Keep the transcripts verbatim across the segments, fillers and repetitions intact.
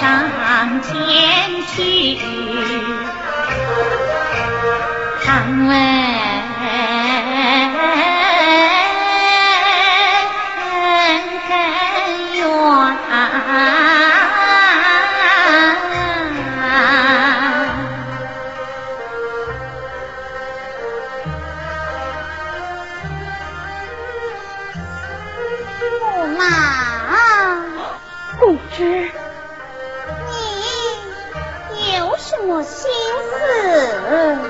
上前去，唐文根源，母妈，公主。 什么心思？呃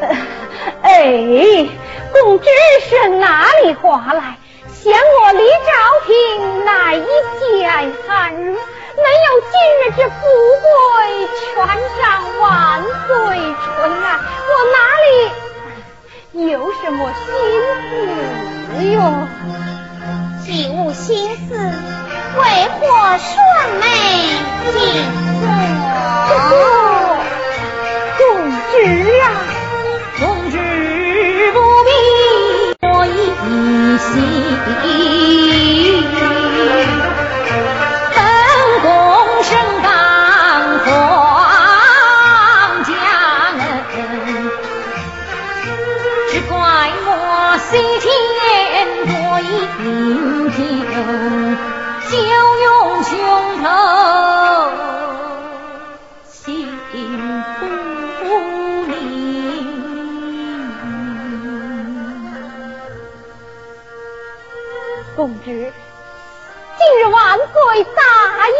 呃、哎，公主是哪里过来？嫌我李昭平乃一介寒儒，没有今日之富贵，全仗万岁宠爱，我哪里有什么心思哟？既无心思，为何双眉紧？ 公主啊，公主不必我一心，本宫身当皇家恩，只怪我西天多阴天，就用胸头。 公主，今日万岁大宴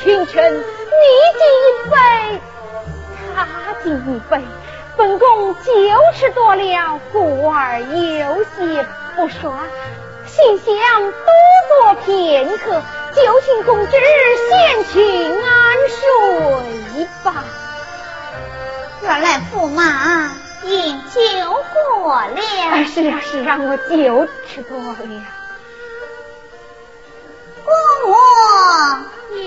群臣，你敬一杯，他敬一杯，本宫酒吃多了，故而有些不爽，心想多坐片刻，就请公主先去安睡吧。原来驸马饮酒过量，是啊是啊，我酒吃多了。 公我有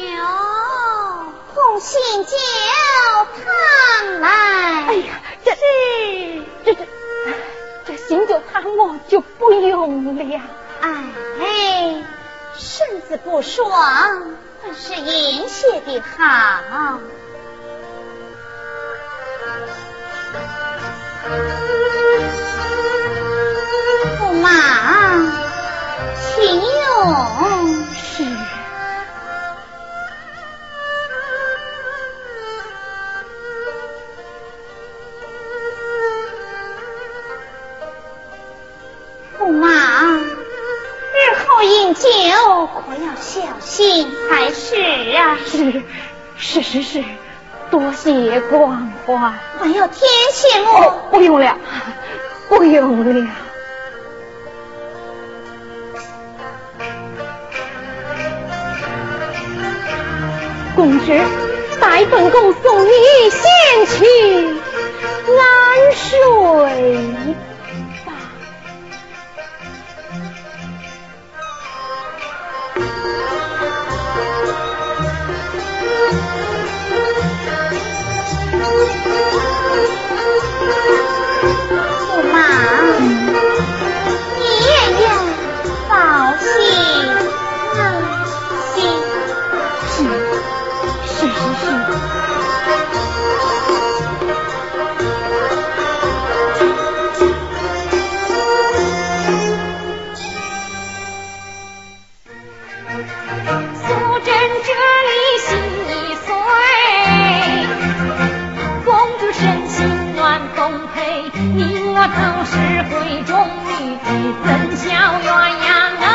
红杏酒烫来，哎呀，这这这这醒酒汤我就不用了。哎，身子不爽，本是饮血的好。驸马，请用。 驸马，日后饮酒可要小心才是啊！是是是是，多谢光华。还有天谢幕、哦，不用了，不用了。 公主，待本宫送你先去安睡吧。驸马，你也要保心安心。是。 是是是，素贞这里细碎，公主身心暖丰沛，你我都是闺中女，怎笑鸳鸯啊？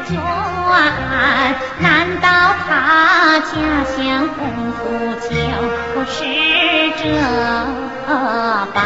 眷，难道他家乡红湖桥是这般？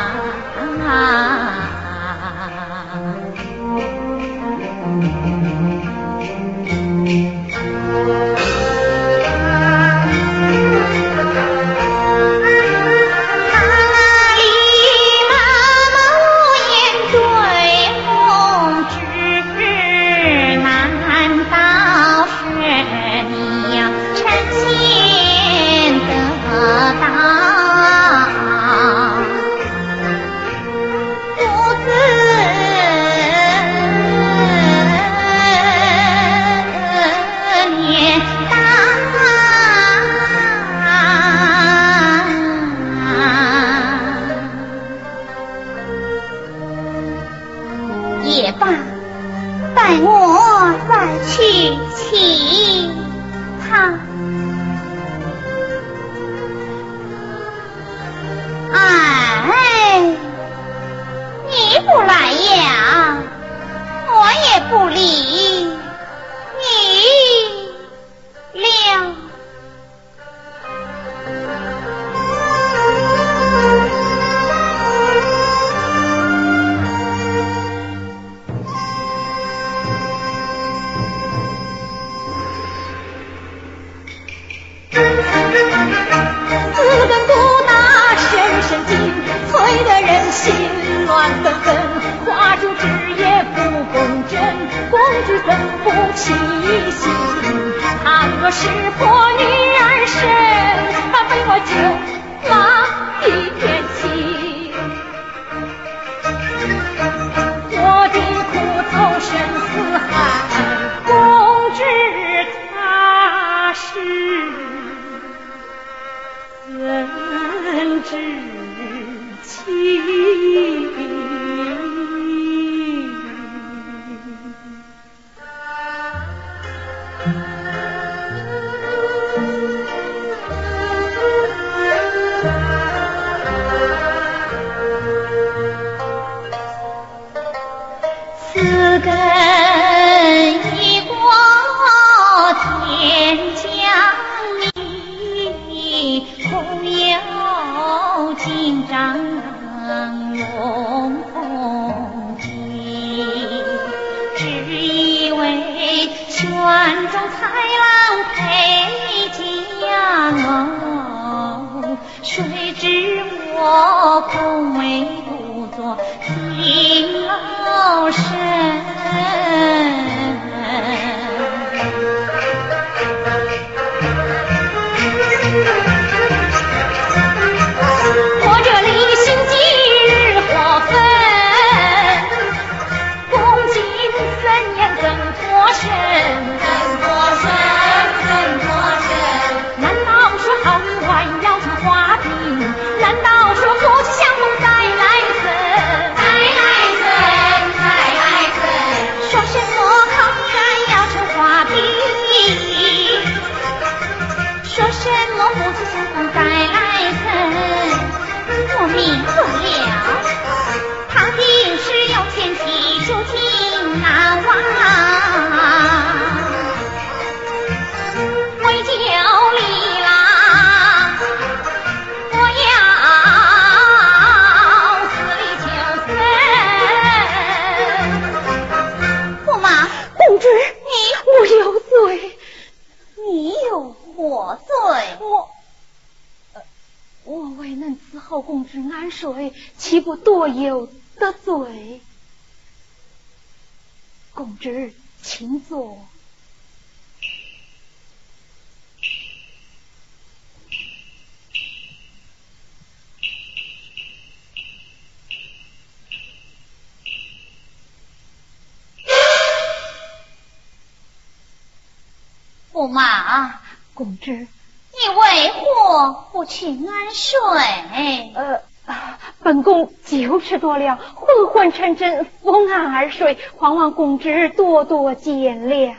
多量昏昏沉沉，伏案而睡，还望公之多多见谅。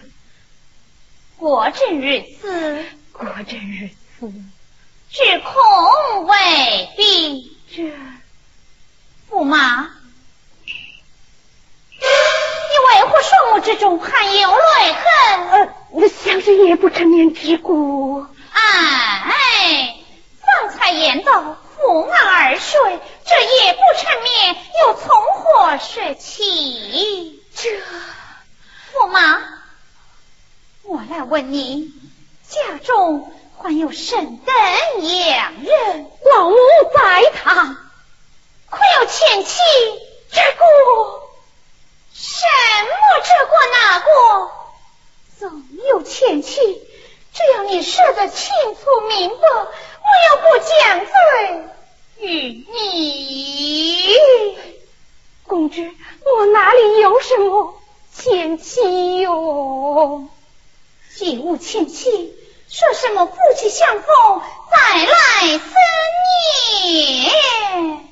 果真如此，果真如此，只恐未必。这驸马，你为何双目之中含有泪痕？也不成年之故。哎，方才言道伏案而睡，这夜不成眠又从何说起？这驸马，我来问你，家中还有沈等两人？老奴在堂，可有前妻之故？什么之过那过？总有前妻，只要你说得清楚明白，我又不讲罪与你。公知我哪里有什么前妻哟？既无前妻，说什么夫妻相逢再来思念？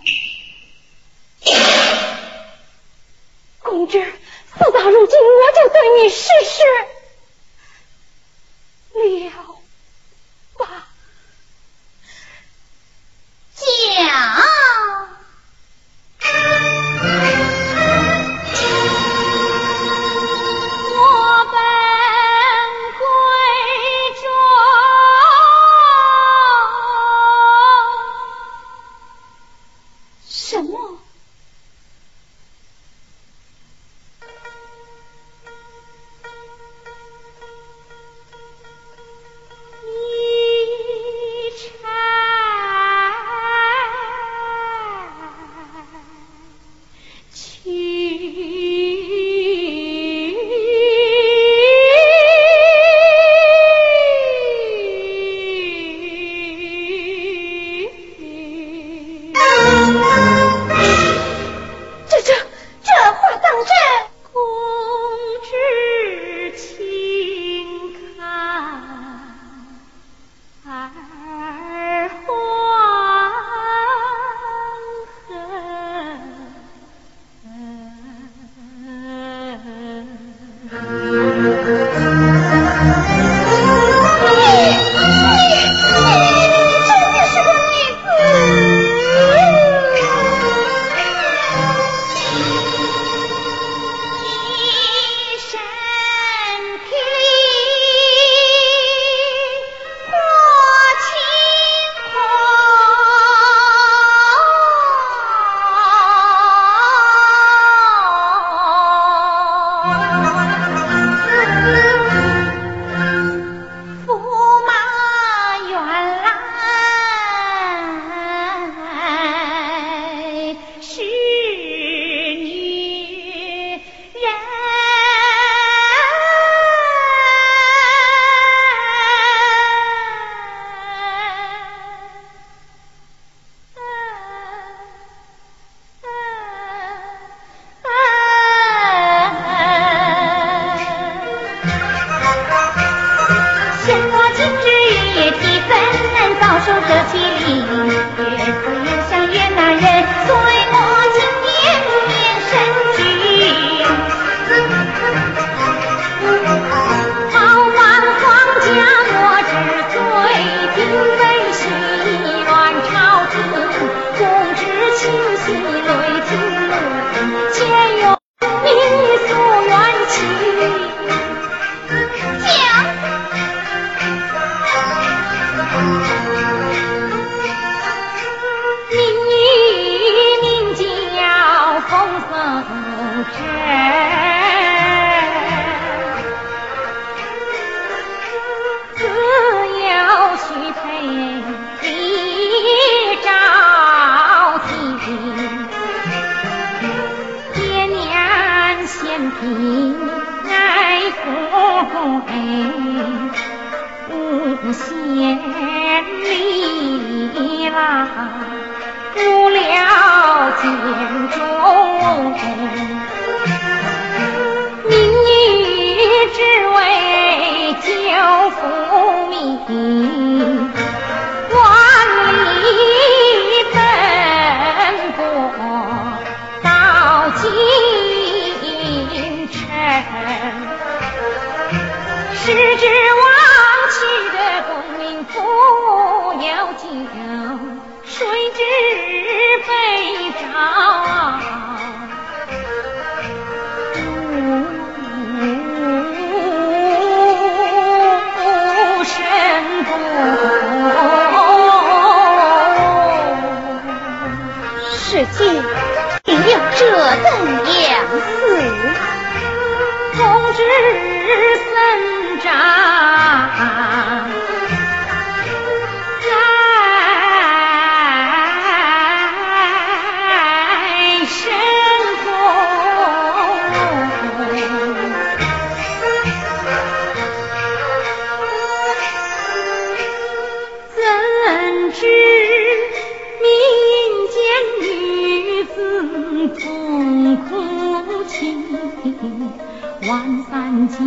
公知，事到如今，我就对你实施了吧。讲。我本归中，什么？Oh,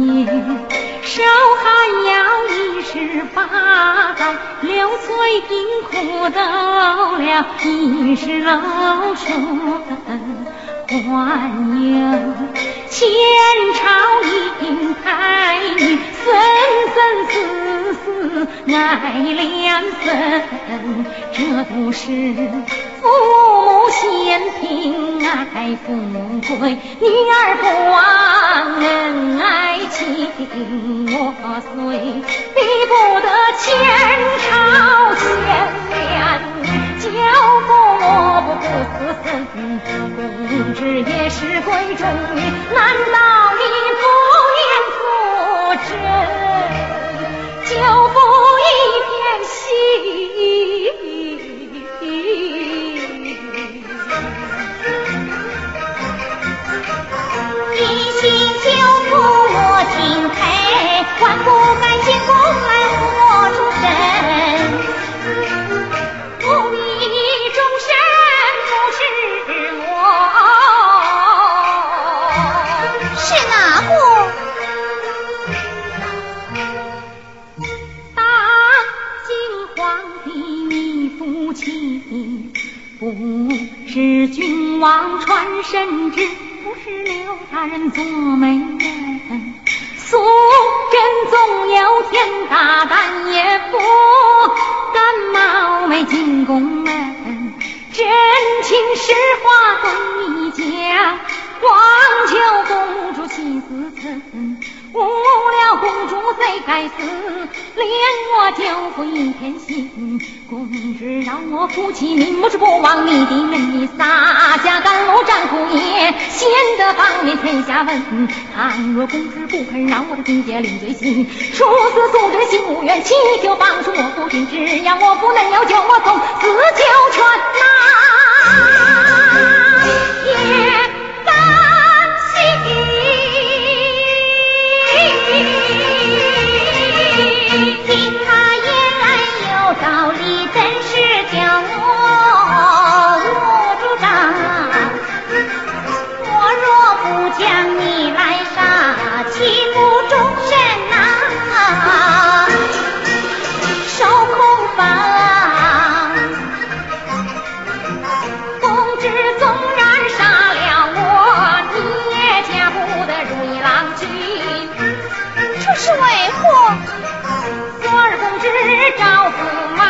年，受寒了一十八载，六岁贫苦到了一十老春还有前朝银太女，生生死死爱两生，这不是父母先凭爱富贵，女儿不忘恩爱情我虽比不得前朝前面，教过我不死生，公职也是贵重，难道你不言不真，就不一片心？一心救苦我敬佩，还不甘心共来活出神，不比终身不是我是哪个？大金皇帝你夫妻，不是君王传圣旨，不是刘大人做媒人，苏真纵有天大胆，也不敢冒昧进宫门，真情实话对你讲，光求公主心思存，无了公主最该死，连我就不一片心，公知让我夫妻名不是不忘你的人，你撒下甘露战苦也显得方面天下闻，倘若公知不肯让我的情节领罪心，处死宋真心无怨气，就放出我夫君，只要我不能要求我从此就全拿也甘心。听他言来有道理，真是叫我无主张，我若不将你来杀，岂不终身啊受空房？公知纵然杀了我，你也嫁不得如意郎君，这是为祸。只招驸马，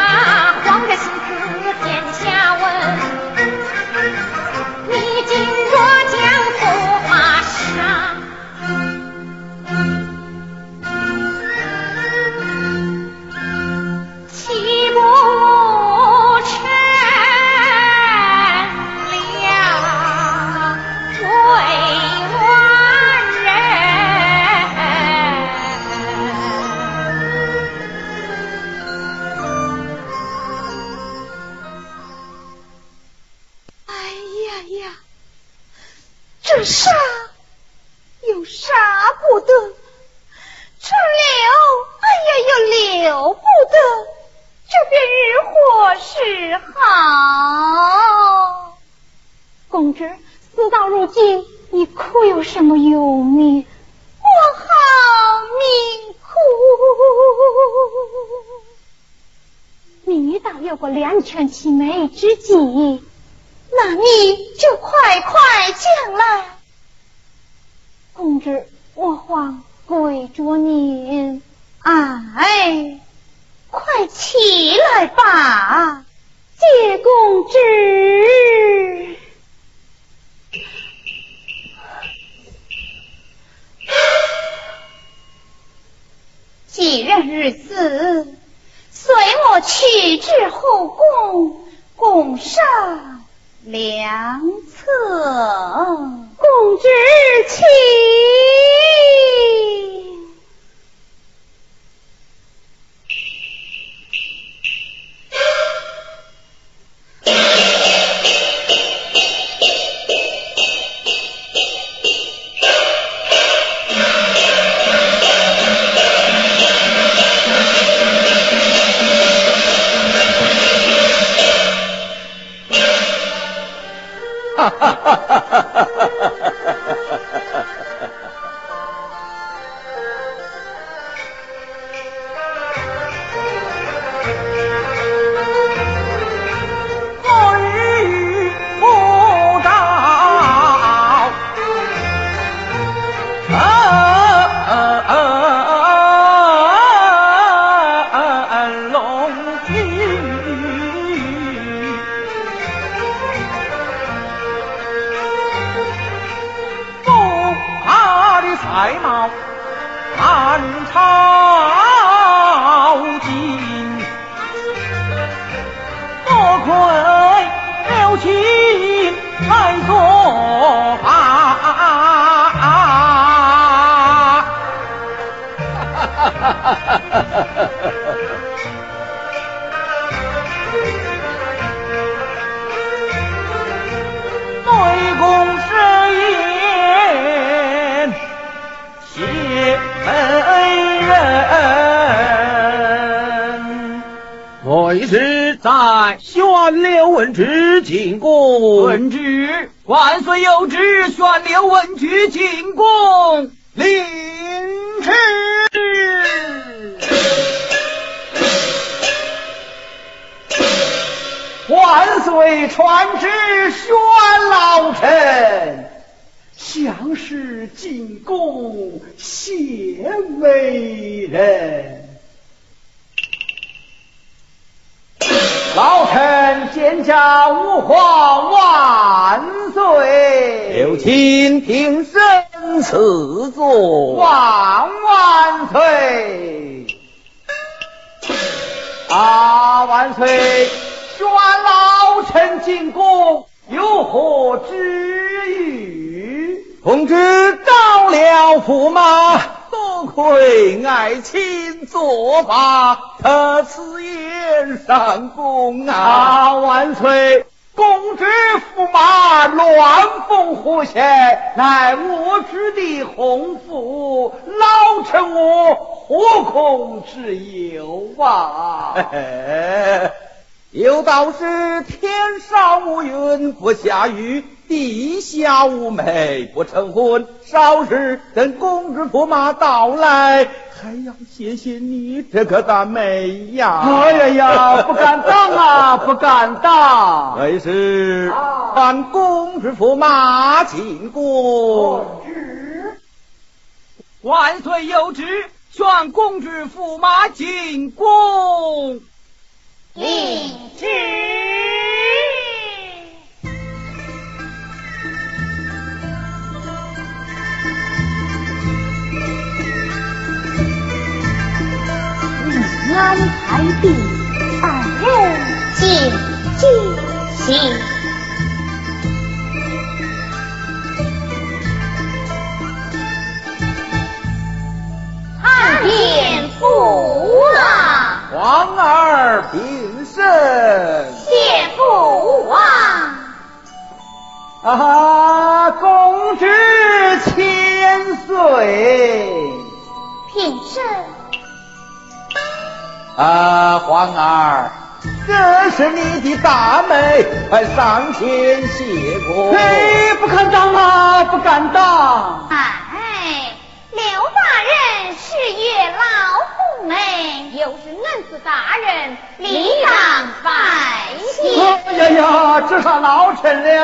皇家心思天下闻。你今若将驸马杀，岂不成了罪万人？这杀又杀不得，这留哎呀又留不得，这便日祸是好。公侄，死到如今，你哭有什么用呢？我好命苦，你倒有个两全其美之计。那你就快快将来，公子我皇跪着您，哎，快起来吧，谢公子。几日日子，随我去至后宫，共上良策，共之起。对公是言谢恩人，我是在宣刘文举进贡。文举万岁有旨，宣刘文举进贡，领旨。万岁传旨，宣老臣降世进贡，谢美人。老臣见驾吾皇万岁。有请平身赐座。万万岁。啊，万岁，宣老臣进宫有何之语？同知到了驸马，多亏爱卿作法，特此言上宫。 啊, 啊万岁，公知驸马乱风胡县，乃我之弟洪福，老臣我何恐之有啊。有道是天上无云不下雨，地下无美不成婚，稍事等公子驸马到来，还要谢谢你这个大美呀。哎呀呀，不敢当啊，不敢当。为是当公子驸马进宫。万岁有旨，宣公子驸马进宫。领旨。临安排第二人进进行。参见父王。皇儿平身。谢父王。啊，公之千岁。平身。啊，皇儿，这是你的大美，快上前谢过。哎，不敢当啊，不敢当。哎，刘大人是月老不美，又是恩赐大人，理当拜谢。哎呀呀，这上老臣了。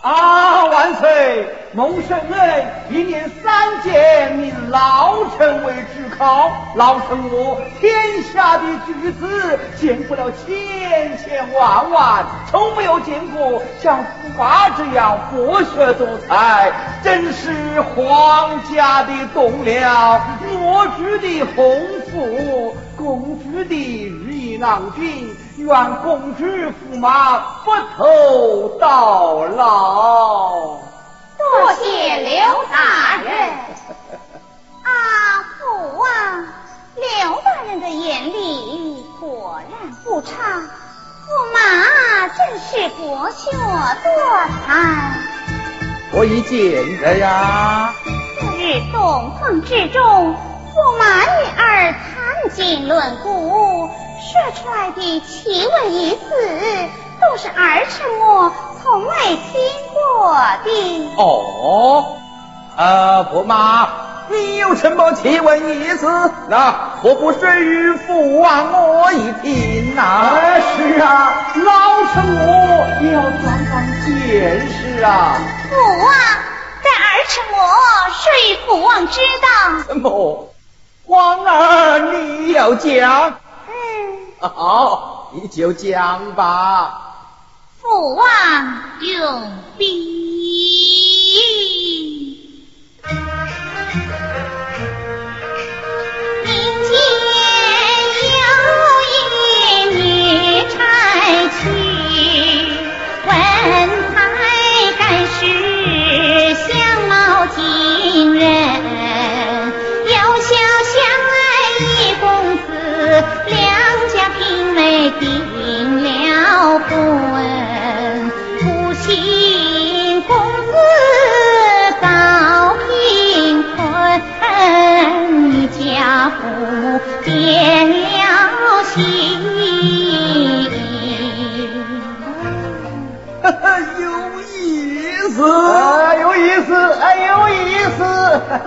啊，万岁！蒙圣恩一年三检，命老臣为职考，老臣我天下的举子见不了千千万万，从没有见过像驸马这样博学多才，真是皇家的栋梁。我举的洪福，公举的日益郎君，愿公之驸马不偷到老。多谢刘大人。啊，父王，刘大人的眼力果然不差，驸马真是博学多才。我已见着呀。次日洞房之中，驸马一儿谈经论古，说出来的奇闻异事，都是儿臣我从未听过的。哦，呃，驸马，你有什么奇闻异事？那我不随与父王我一听呐、啊。哎，是啊，老臣我也要长长见识啊。父王，待儿臣我说与父王知道。什么？皇儿你要讲？嗯。好。你就讲吧。父王用兵，民间有一女差去，文采盖世香。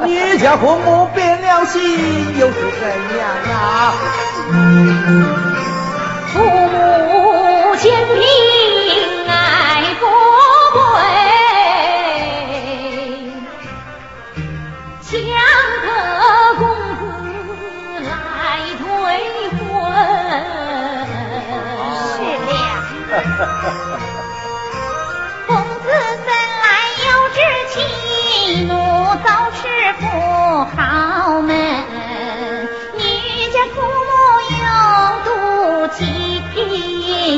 女家父母变了心又是怎样啊？父母兼并爱不归，强得公子来退婚。是呀。豪门女家父母有毒极癖，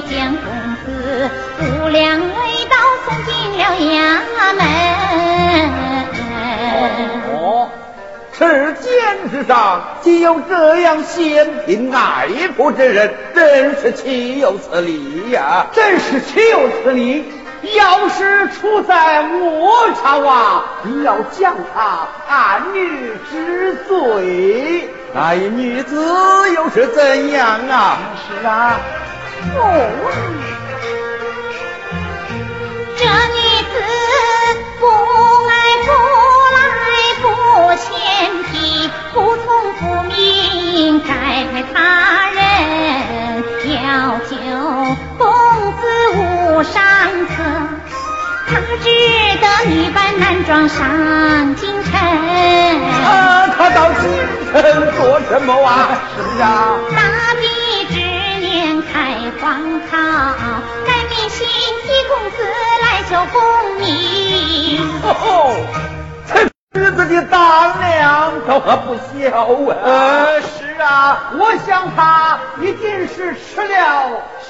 将公子无良味道送进了衙门。哦，世间之上既有这样嫌贫爱富之人，真是岂有此理呀！真是岂有此理！要是出在我朝啊，你要将他按女之罪。哎，女子又是怎样啊？是啊，哦，这女子不爱不来不谦皮，不从不命，改派他人，要求公子无上策，他只得女扮男装上京城。啊，他到京城做什么啊？是啊，大比之年开荒草，改名新帝公子来求功名。哦，这日子的大娘倒还不小啊。呃是啊，我想他一定是吃了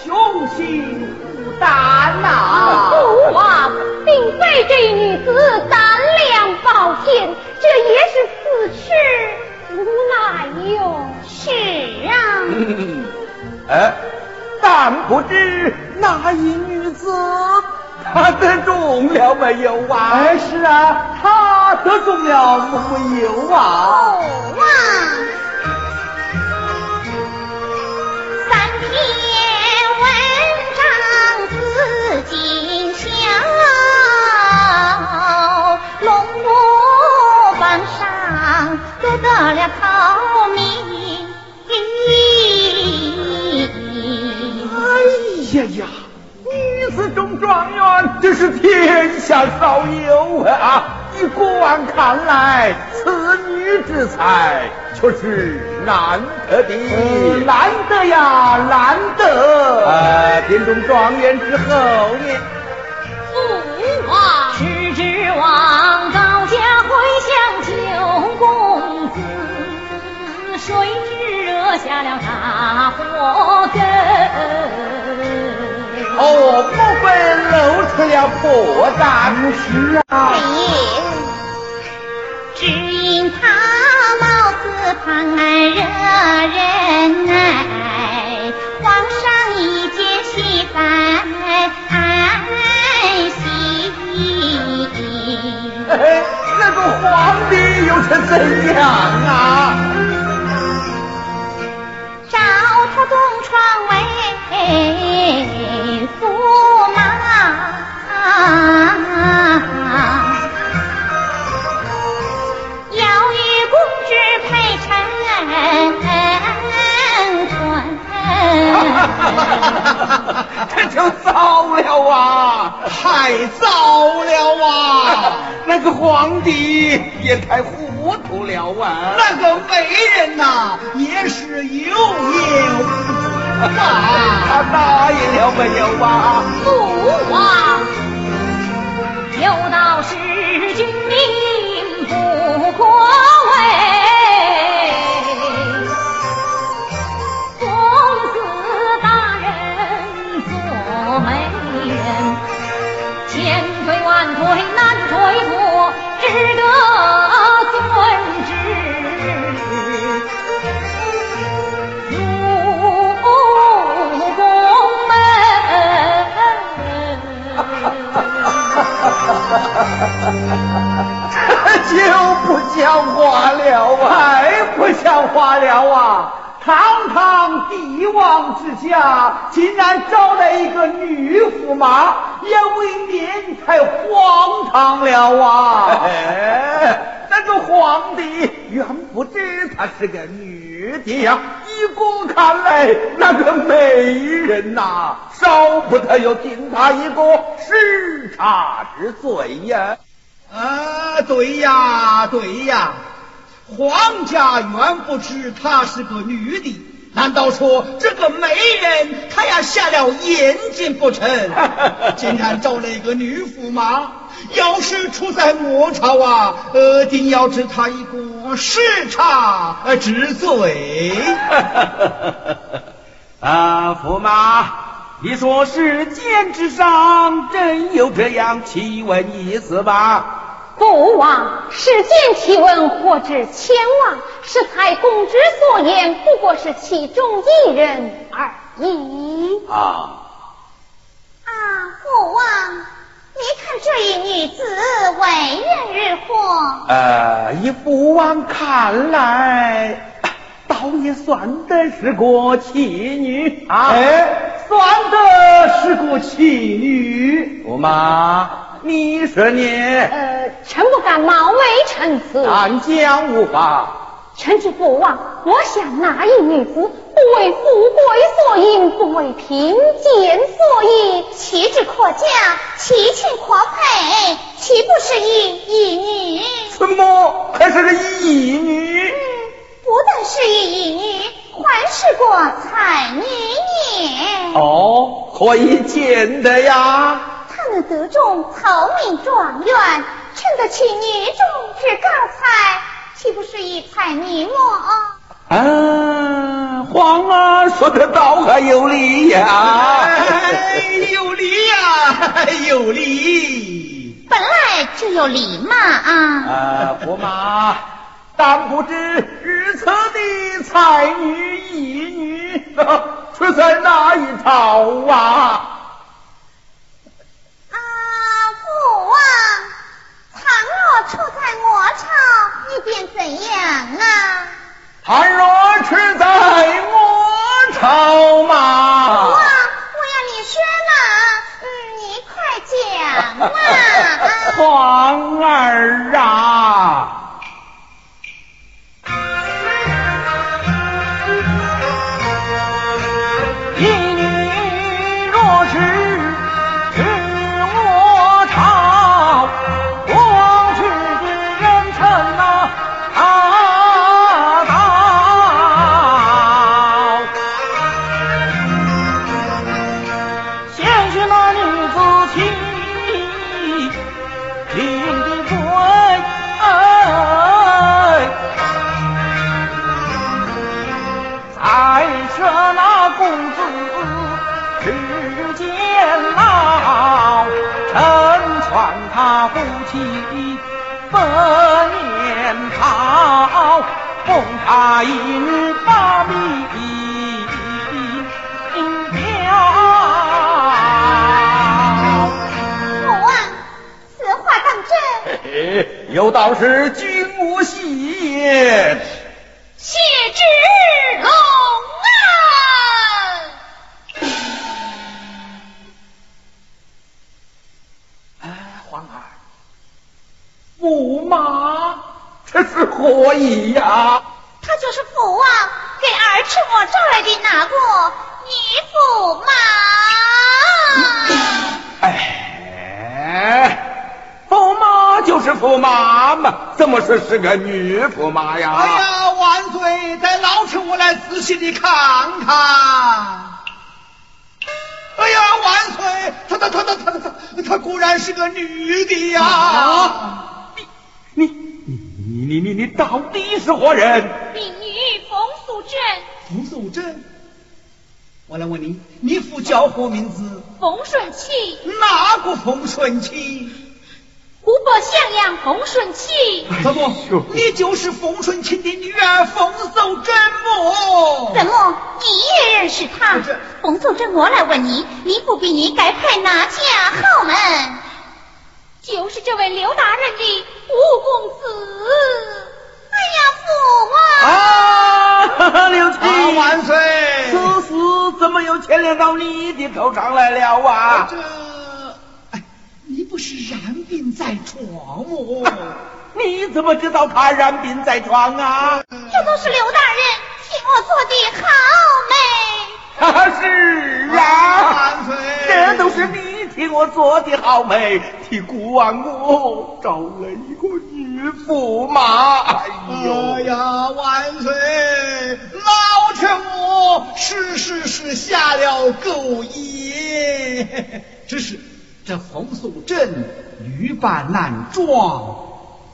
雄心胆呐！父王，并非这女子胆量暴天，这也是自吃无奈哟。是啊，嗯，哎，但不知那一女子她得中了没有啊？哎，是啊，她得中了没有啊？哦啊！三天。今宵龙骨榜上得到了草民。哎呀呀，女子中状元，这是天下少有啊！以过往看来，此女之才却是难得的，呃、难得呀，难得！呃，殿中状元之后呢？父王，是指望高家回乡求公子，谁知惹下了大祸根。哦，莫非露出了破绽？是啊。只因他貌似胖矮惹人爱，皇上一见喜烦喜。哎，那个皇帝又是怎样啊？召他东窗为驸马，配成婚，这就糟了啊！太糟了啊！那个皇帝也太糊涂了啊！那个媒人呐，也是有眼无珠啊！他答应了没有啊？父王，有道是君命不可违。难推难推脱，值得遵旨。入宫门，这就不像话了啊！哎，不像话了啊！堂堂帝王之家，竟然招来一个女驸马，也未免太荒唐了啊！哎，那个皇皇帝原不知她是个女的呀，依公看来那个美人呐，少不得又定她一个失察之罪呀。啊，对呀对呀，皇家原不知她是个女的，难道说这个媒人他要下了眼睛不成？竟然招了一个女驸马，要是出在魔朝啊，呃，定要治他一个失察之罪。啊，驸马，你说世间之上真有这样奇闻异事吧？父王，世间奇闻或至千万，适才公之所言不过是其中一人而已。啊啊，父王，你看这一女子为人如何？呃，依父王看来，倒也算得是个奇女啊！哎，算得是个奇女。驸马，你说你呃，臣不敢冒昧陈词，难讲无法。臣之父王，我想那一女子不为富贵所引，不为贫贱所引，其志可嘉，其情可佩，岂不是一义女？怎么还是个义女？嗯，不但是一义女，还是个才女也。哦，可以见得呀。德中聪明状元，衬得起女中之高才，岂不是一才女莫？啊，皇啊，说的倒还有理呀、啊哎！有理呀、啊，有理。本来就有理嘛啊！啊，驸马，但不知如此的才女一女，出在哪一朝啊？出在我朝，你便怎样啊？倘若出在我朝嘛，我我要你说嘛，嗯，你快讲啊！皇儿啊！他一女八米标，父王此话当真？有道是君无戏言，谢之龙啊！哎，皇儿，驸马这是何意呀？他就是父王给儿臣我招来的那个女驸马。哎，驸马就是驸马嘛，怎么说是个女驸马呀？哎呀，万岁，带老臣我来仔细的看看。哎呀，万岁，他他他他他他他果然是个女的呀！啊、你你。你你你到底是何人？民女冯素贞。冯素贞，我来问你，你父叫何名字？冯顺器。哪个冯顺器？湖北襄阳冯顺器。怎么、哎，你就是冯顺器的女儿冯素贞么？怎么，你也认识她？冯素贞，我来问你，你不比你该派哪家豪门？就是这位刘大人的吴公子。哎呀，父王啊！哈哈，刘七、啊、万岁，此事怎么又牵连到你的头上来了啊？这，哎，你不是染病在床吗？你怎么知道他染病在床啊？这都是刘大人替我做的好媒。啊，是啊，这都是你替我做的好媒，替孤王我找了一个女驸马。哎呦、哎、呀，万岁！老臣我是是是下了狗眼，只是这红素贞女扮男装，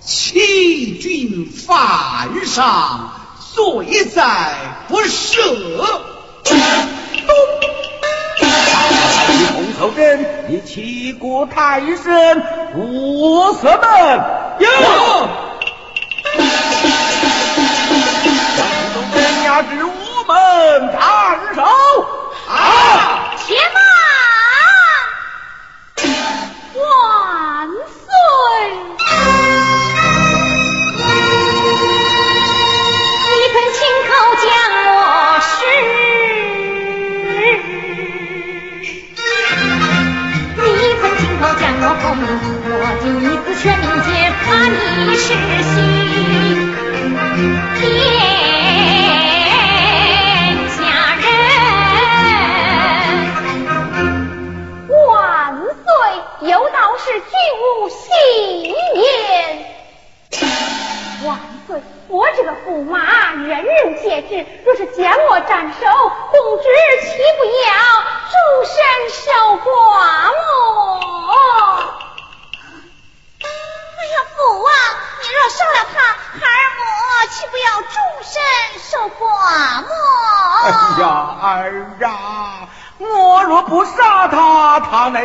欺君犯上，罪在不赦。洪秀珍，你欺国太甚，无什么有。洪秀珍押至午门看守。啊！且慢，万岁！全民皆怕你是心。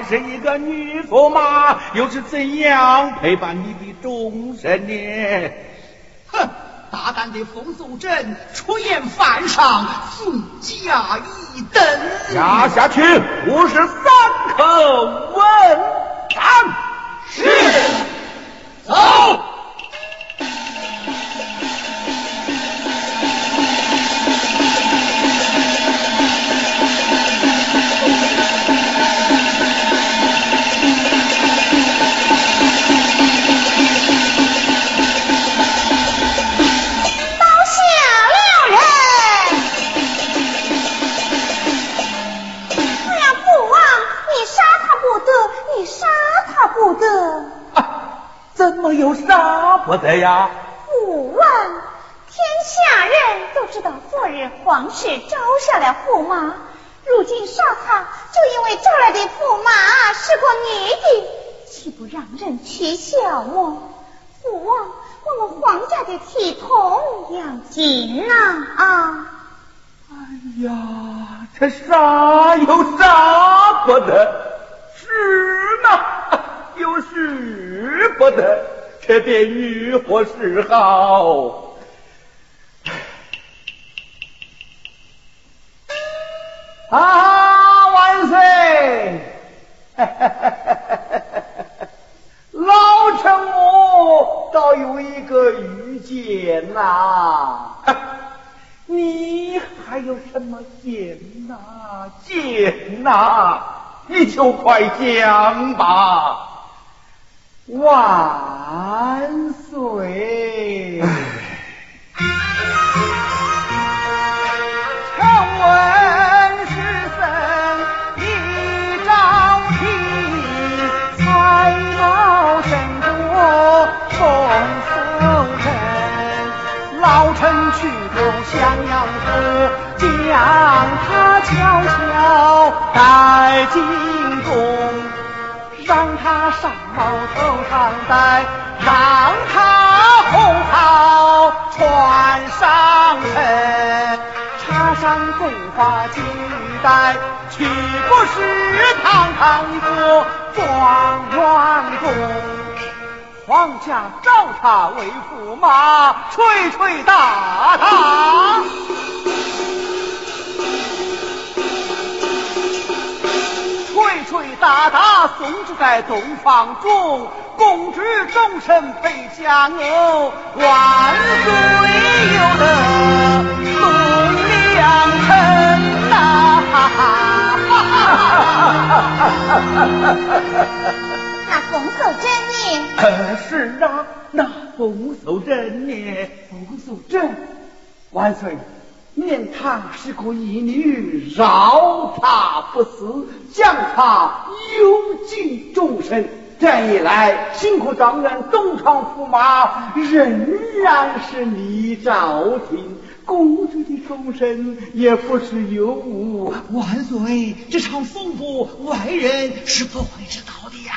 是一个女驸马，又是怎样陪伴你的终身呢？哼，大胆的冯素贞出言犯上，罪加一等。押下去五十三口问斩。是，走。有啥不得呀？父王，天下人都知道昨日皇室招杀了驸马，如今杀他，就因为招来的驸马是个女的，岂不让人取笑吗？父王，我们皇家的体统要紧呐！啊！哎呀，这啥有啥不得？是呢，有是不得。这便如何是好？啊！万岁！老臣我倒有一个愚见呐！你还有什么见呐？见呐！你就快讲吧！万岁！臣闻师僧一朝廷，才貌甚多丰收人。老臣去投襄阳府，将他悄悄带进宫。让他上帽头上戴，让他红袍穿上身，插上桂花金玉带，岂不是堂堂一个状元公？皇家召他为驸马，吹吹打打。吹吹打打总住在东方中，公之终身被佳偶，万岁有德栋梁臣呐！那冯素贞呢？呃，是啊，那。洪秀珍呢？洪秀珍，万岁！念她是个义女，饶她不死，将她幽禁终身。这一来，辛苦丈人东厂驸马仍然是你赵廷。 公主的终身也不是有误，万岁！这场风波，外人是不会知道的呀。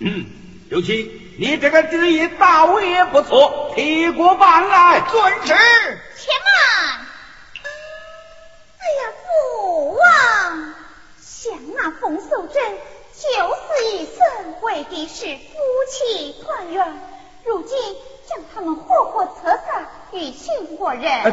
嗯，刘七，你这个主意大为也不错，提过办来，遵旨。且慢！哎呀，父王，像那冯素贞就是与孙贵的是夫妻团圆，如今将他们活活扯散。 与秦国人，啊、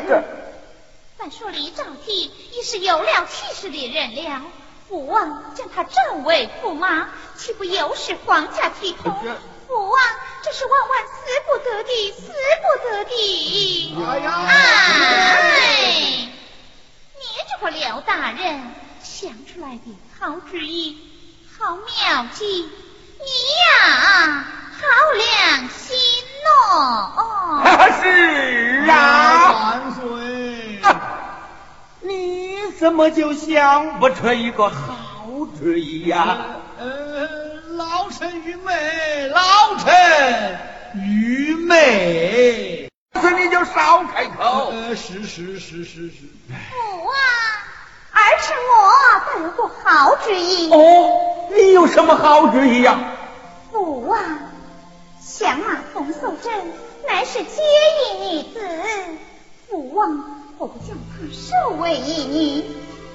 再说李兆体已是有了妻室的人了，父王将他正为驸马，岂不又是皇家体统？啊、父王这是万万死不得的，死不得的！哎，哎你这个刘大人想出来的好主意，好妙计，你呀，好良心哦！哦 是啊，万岁、啊！你怎么就想不出一个好主意呀？呃，老臣愚昧，老臣愚昧。所以你就少开口。呃，是是是是是。父王，儿臣我倒有个好主意。哦，你有什么好主意呀、啊？父王，想啊，冯素贞。 乃是结义女子，父王不将她收为义女，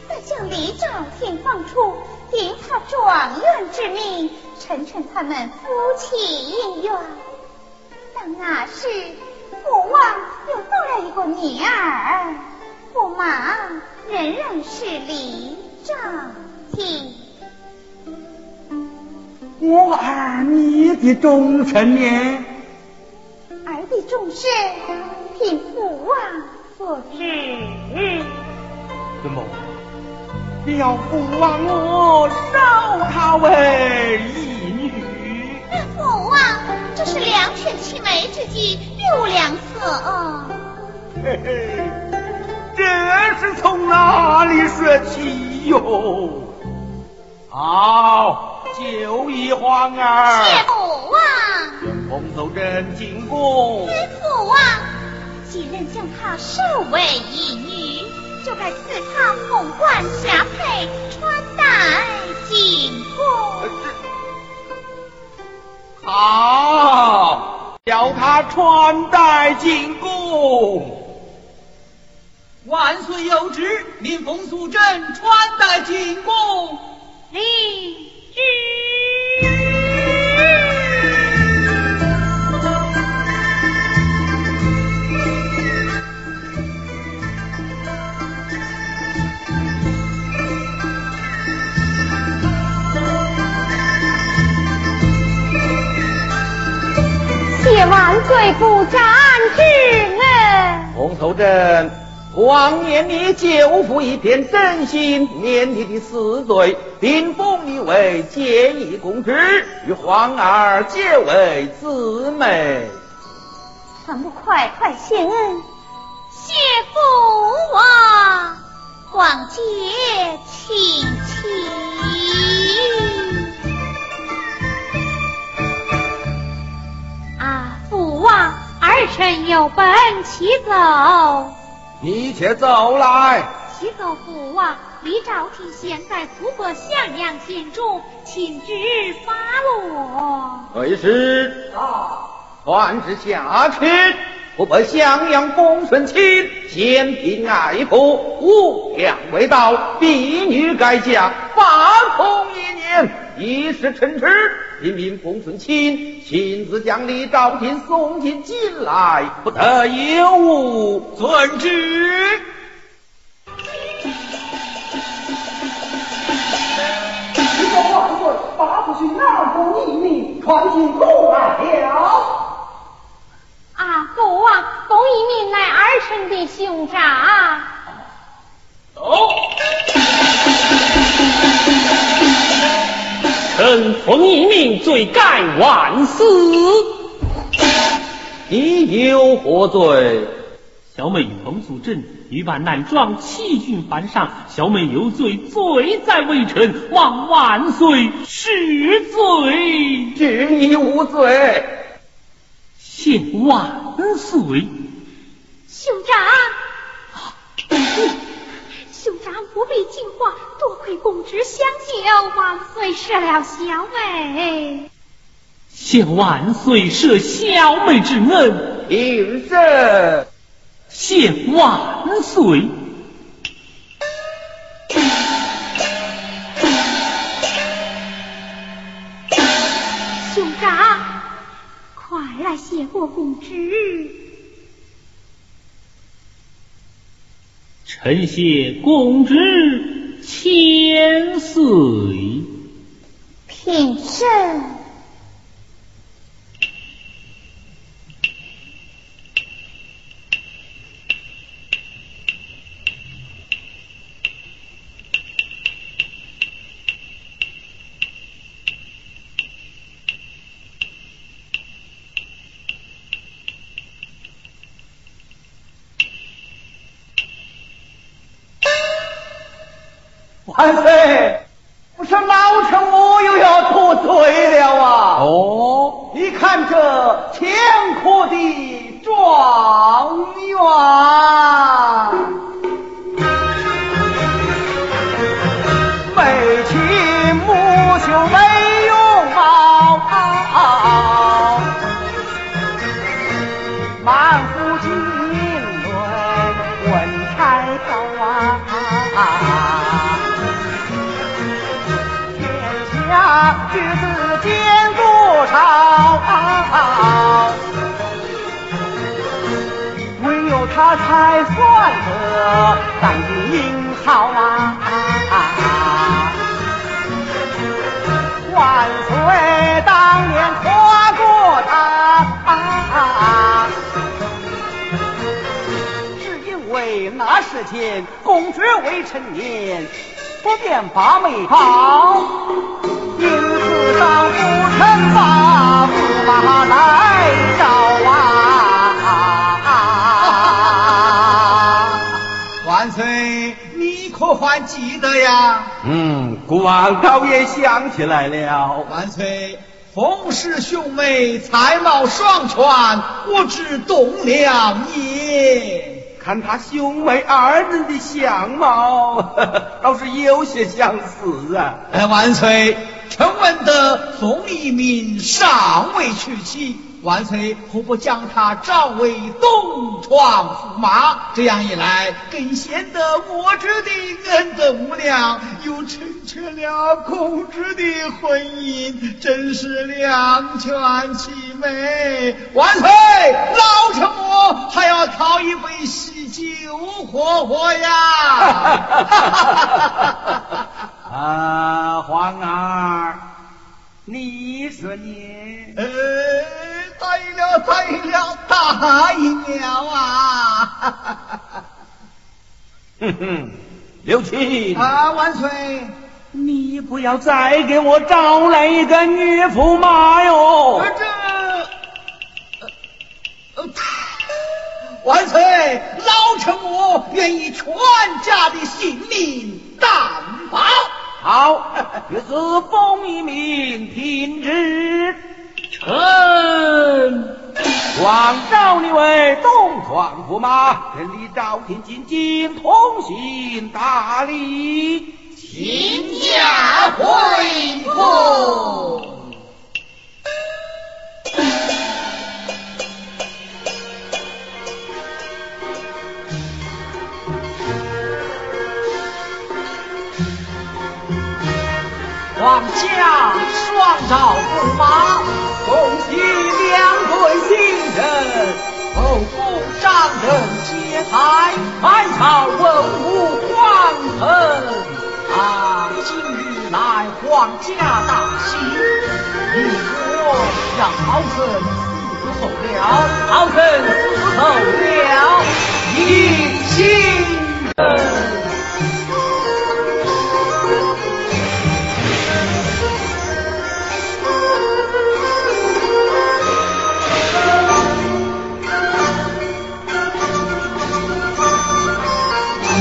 再将李兆廷放出，迎她状元之命，成全他们夫妻姻缘。但那时父王又多了一个女儿，驸马仍然是李兆廷。我儿你的忠臣呢？ 儿的重视，品父王所致。怎么，你要父王我收她为义女？父王，这是两全其美之计，六两色啊！嘿嘿，这是从哪里说起哟？好，就一皇儿。谢父王。 洪秀珍进宫，知父王，既然将她收为义女，就该赐她凤冠霞帔，穿戴进宫。好，叫她穿戴进宫。万岁有旨，命冯素贞穿戴进宫。领旨。 万岁不斩之恩。洪秀珍，往年你舅父一片真心，免你的死罪，并封你为结义公主，与皇儿结为姊妹。咱们快快谢恩，谢父王，广结亲情。 父王，儿臣有本启奏。你且走来。启奏父王，李兆廷现在湖北襄阳县中，请至发落。为师到，传旨下去。湖北襄阳公孙卿，嫌贫爱富，无良为盗，婢女改嫁，罢空一年。 一时陈迟，平民公孙卿亲自将李兆廷送进京来，不得有误，遵旨。禀万岁，八不去那封秘密传进宫来了。啊，父王，封一命乃儿臣的兄长。走。 臣奉一命，罪该万死。你有何罪？小妹与同属镇，女扮男装，弃郡凡上。小妹有罪，罪在微臣，望万岁恕罪。侄女无罪，谢万岁。兄长，兄长不必惊慌，多亏公侄相救，万岁赦了小妹。谢万岁赦小妹之恩。有赦。 谢万岁！兄长，快来谢过公侄。臣谢公侄千岁。平身。 万岁！不是老臣我又要脱罪了啊！哦，你看这乾坤的状元。 他才算得咱的英豪啊！万岁，当年夸过他，只因为那时间公爵未成年，不便把妹抱，因此当不成把驸马来找啊！ 万岁，你可还记得呀？嗯，孤王倒也想起来了。万岁，冯氏兄妹才貌双全，我只栋梁也。看他兄妹二人的相貌，呵呵倒是有些相似啊。哎，万岁，臣闻得冯一民尚未娶妻，万岁何不将他召为东床驸马？这样一来，更显得我侄的恩德无量，又成全了公侄的婚姻，真是两全其美。万岁，老臣我还要讨一杯喜酒活活呀！啊，皇儿，你说你，呃，大意了，大意了，大意了啊！哼哼，刘七啊，万岁，你不要再给我招来一个女驸马哟！啊、这，呃呃、万岁，老臣我愿以全家的性命担保。 好，岳子封一名，品质臣广召你为东床驸马，任你朝廷进京，通行大礼，请假回宫。 皇家双照驸马，恭喜两对新人，后宫上人皆台，满朝文武欢腾。啊，今日来皇家大喜，你我让敖臣死守了，敖臣死守了，一心。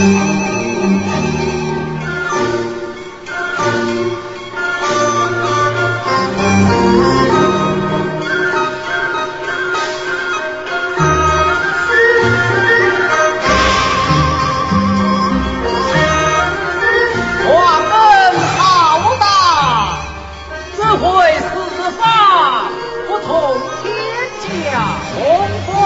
红枫。